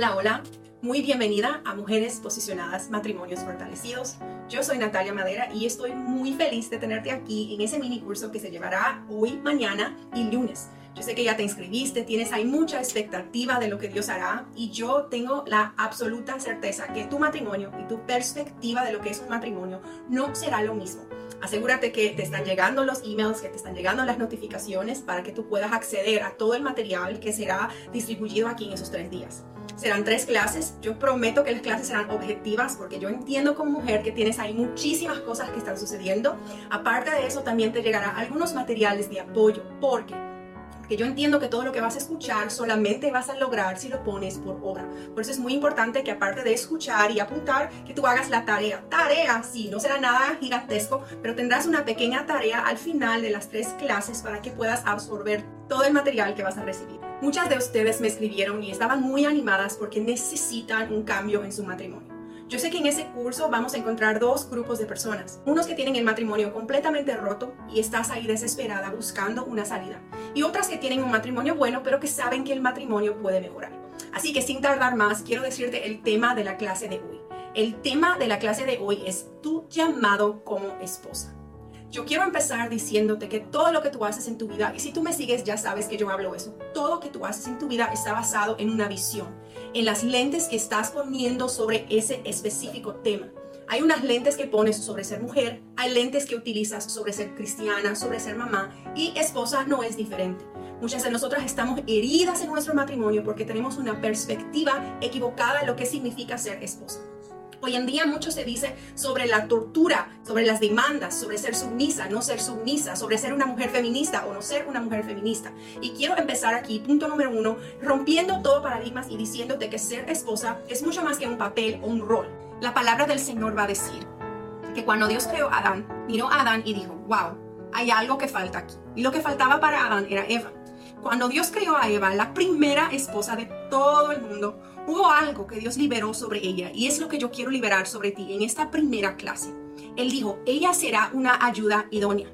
Hola, hola. Muy bienvenida a Mujeres Posicionadas, Matrimonios Fortalecidos. Yo soy Natalia Madera y estoy muy feliz de tenerte aquí en ese mini curso que se llevará hoy, mañana y lunes. Yo sé que ya te inscribiste, hay mucha expectativa de lo que Dios hará y yo tengo la absoluta certeza que tu matrimonio y tu perspectiva de lo que es un matrimonio no será lo mismo. Asegúrate que te están llegando los emails, que te están llegando las notificaciones para que tú puedas acceder a todo el material que será distribuido aquí en esos 3 días. Serán 3 clases. Yo prometo que las clases serán objetivas porque yo entiendo como mujer que hay muchísimas cosas que están sucediendo. Aparte de eso, también te llegarán algunos materiales de apoyo porque yo entiendo que todo lo que vas a escuchar solamente vas a lograr si lo pones por obra. Por eso es muy importante que aparte de escuchar y apuntar, que tú hagas la tarea. Tarea, sí, no será nada gigantesco, pero tendrás una pequeña tarea al final de las 3 clases para que puedas absorber todo el material que vas a recibir. Muchas de ustedes me escribieron y estaban muy animadas porque necesitan un cambio en su matrimonio. Yo sé que en ese curso vamos a encontrar 2 grupos de personas. Unos que tienen el matrimonio completamente roto y estás ahí desesperada buscando una salida. Y otras que tienen un matrimonio bueno, pero que saben que el matrimonio puede mejorar. Así que sin tardar más, quiero decirte el tema de la clase de hoy. El tema de la clase de hoy es tu llamado como esposa. Yo quiero empezar diciéndote que todo lo que tú haces en tu vida, y si tú me sigues ya sabes que yo hablo eso, todo lo que tú haces en tu vida está basado en una visión, en las lentes que estás poniendo sobre ese específico tema. Hay unas lentes que pones sobre ser mujer, hay lentes que utilizas sobre ser cristiana, sobre ser mamá, y esposa no es diferente. Muchas de nosotras estamos heridas en nuestro matrimonio porque tenemos una perspectiva equivocada de lo que significa ser esposa. Hoy en día mucho se dice sobre la tortura, sobre las demandas, sobre ser submisa, no ser submisa, sobre ser una mujer feminista o no ser una mujer feminista. Y quiero empezar aquí, punto número 1, rompiendo todo paradigmas y diciéndote que ser esposa es mucho más que un papel o un rol. La palabra del Señor va a decir que cuando Dios creó a Adán, miró a Adán y dijo, wow, hay algo que falta aquí. Y lo que faltaba para Adán era Eva. Cuando Dios creó a Eva, la primera esposa de todo el mundo, hubo algo que Dios liberó sobre ella y es lo que yo quiero liberar sobre ti en esta primera clase. Él dijo, ella será una ayuda idónea.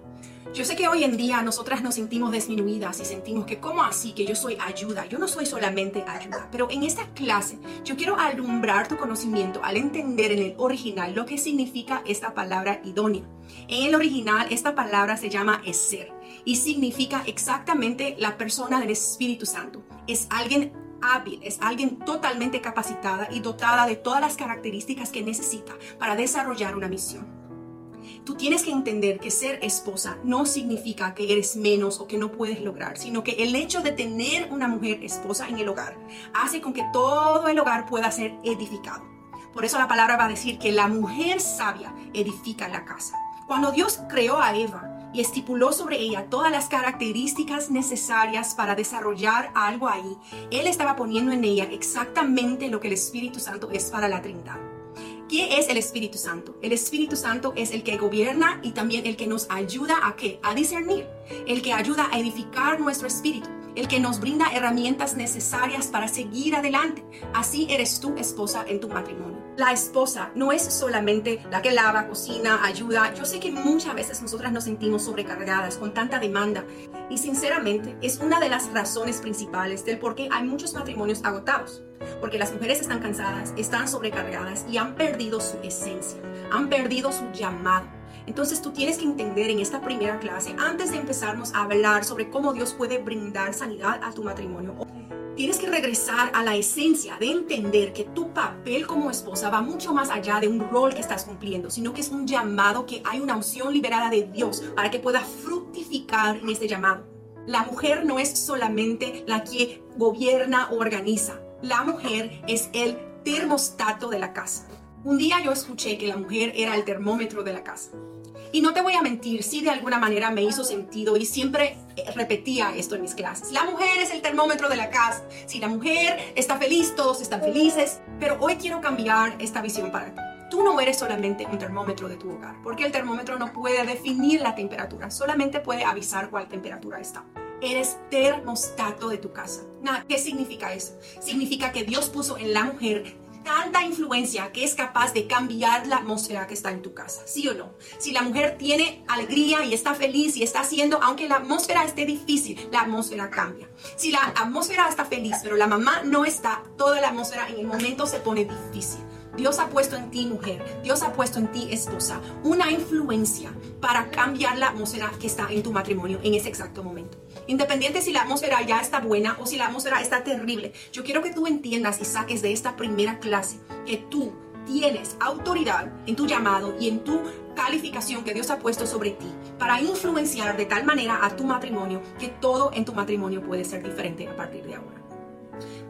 Yo sé que hoy en día nosotras nos sentimos disminuidas y sentimos que ¿cómo así que yo soy ayuda? Yo no soy solamente ayuda, pero en esta clase yo quiero alumbrar tu conocimiento al entender en el original lo que significa esta palabra idónea. En el original esta palabra se llama es ser y significa exactamente la persona del Espíritu Santo. Es alguien hábil, es alguien totalmente capacitada y dotada de todas las características que necesita para desarrollar una misión. Tú tienes que entender que ser esposa no significa que eres menos o que no puedes lograr, sino que el hecho de tener una mujer esposa en el hogar hace con que todo el hogar pueda ser edificado. Por eso la palabra va a decir que la mujer sabia edifica la casa. Cuando Dios creó a Eva y estipuló sobre ella todas las características necesarias para desarrollar algo ahí, Él estaba poniendo en ella exactamente lo que el Espíritu Santo es para la Trinidad. ¿Qué es el Espíritu Santo? El Espíritu Santo es el que gobierna y también el que nos ayuda ¿a qué? A discernir, el que ayuda a edificar nuestro espíritu, el que nos brinda herramientas necesarias para seguir adelante. Así eres tú, esposa, en tu matrimonio. La esposa no es solamente la que lava, cocina, ayuda. Yo sé que muchas veces nosotras nos sentimos sobrecargadas con tanta demanda y sinceramente es una de las razones principales del por qué hay muchos matrimonios agotados. Porque las mujeres están cansadas, están sobrecargadas y han perdido su esencia, han perdido su llamado. Entonces tú tienes que entender en esta primera clase, antes de empezarnos a hablar sobre cómo Dios puede brindar sanidad a tu matrimonio, tienes que regresar a la esencia de entender que tu papel como esposa va mucho más allá de un rol que estás cumpliendo, sino que es un llamado, que hay una unción liberada de Dios para que puedas fructificar en este llamado. La mujer no es solamente la que gobierna o organiza. La mujer es el termostato de la casa. Un día yo escuché que la mujer era el termómetro de la casa. Y no te voy a mentir, sí de alguna manera me hizo sentido y siempre repetía esto en mis clases. La mujer es el termómetro de la casa. Si la mujer está feliz, todos están felices. Pero hoy quiero cambiar esta visión para ti. Tú no eres solamente un termómetro de tu hogar, porque el termómetro no puede definir la temperatura, solamente puede avisar cuál temperatura está. Eres termostato de tu casa. ¿Qué significa eso? Significa que Dios puso en la mujer tanta influencia que es capaz de cambiar la atmósfera que está en tu casa, ¿sí o no? Si la mujer tiene alegría y está feliz y está haciendo, aunque la atmósfera esté difícil, la atmósfera cambia. Si la atmósfera está feliz, pero la mamá no está, toda la atmósfera en el momento se pone difícil. Dios ha puesto en ti, mujer, Dios ha puesto en ti, esposa, una influencia para cambiar la atmósfera que está en tu matrimonio en ese exacto momento. Independiente si la atmósfera ya está buena o si la atmósfera está terrible, yo quiero que tú entiendas y saques de esta primera clase que tú tienes autoridad en tu llamado y en tu calificación que Dios ha puesto sobre ti para influenciar de tal manera a tu matrimonio que todo en tu matrimonio puede ser diferente a partir de ahora.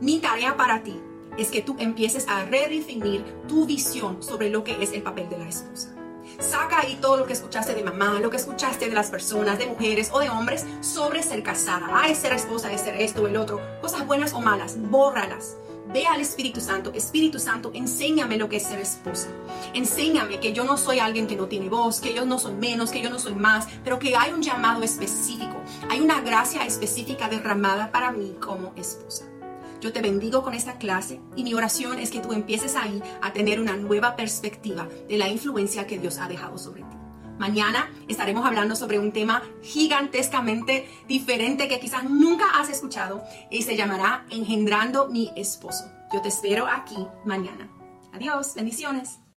Mi tarea para ti es que tú empieces a redefinir tu visión sobre lo que es el papel de la esposa. Saca ahí todo lo que escuchaste de mamá, lo que escuchaste de las personas, de mujeres o de hombres sobre ser casada. Ay, ser esposa, es ser esto, el otro. Cosas buenas o malas, bórralas. Ve al Espíritu Santo. Espíritu Santo, enséñame lo que es ser esposa. Enséñame que yo no soy alguien que no tiene voz, que yo no soy menos, que yo no soy más, pero que hay un llamado específico. Hay una gracia específica derramada para mí como esposa. Yo te bendigo con esta clase y mi oración es que tú empieces ahí a tener una nueva perspectiva de la influencia que Dios ha dejado sobre ti. Mañana estaremos hablando sobre un tema gigantescamente diferente que quizás nunca has escuchado y se llamará Engendrando mi Esposo. Yo te espero aquí mañana. Adiós, bendiciones.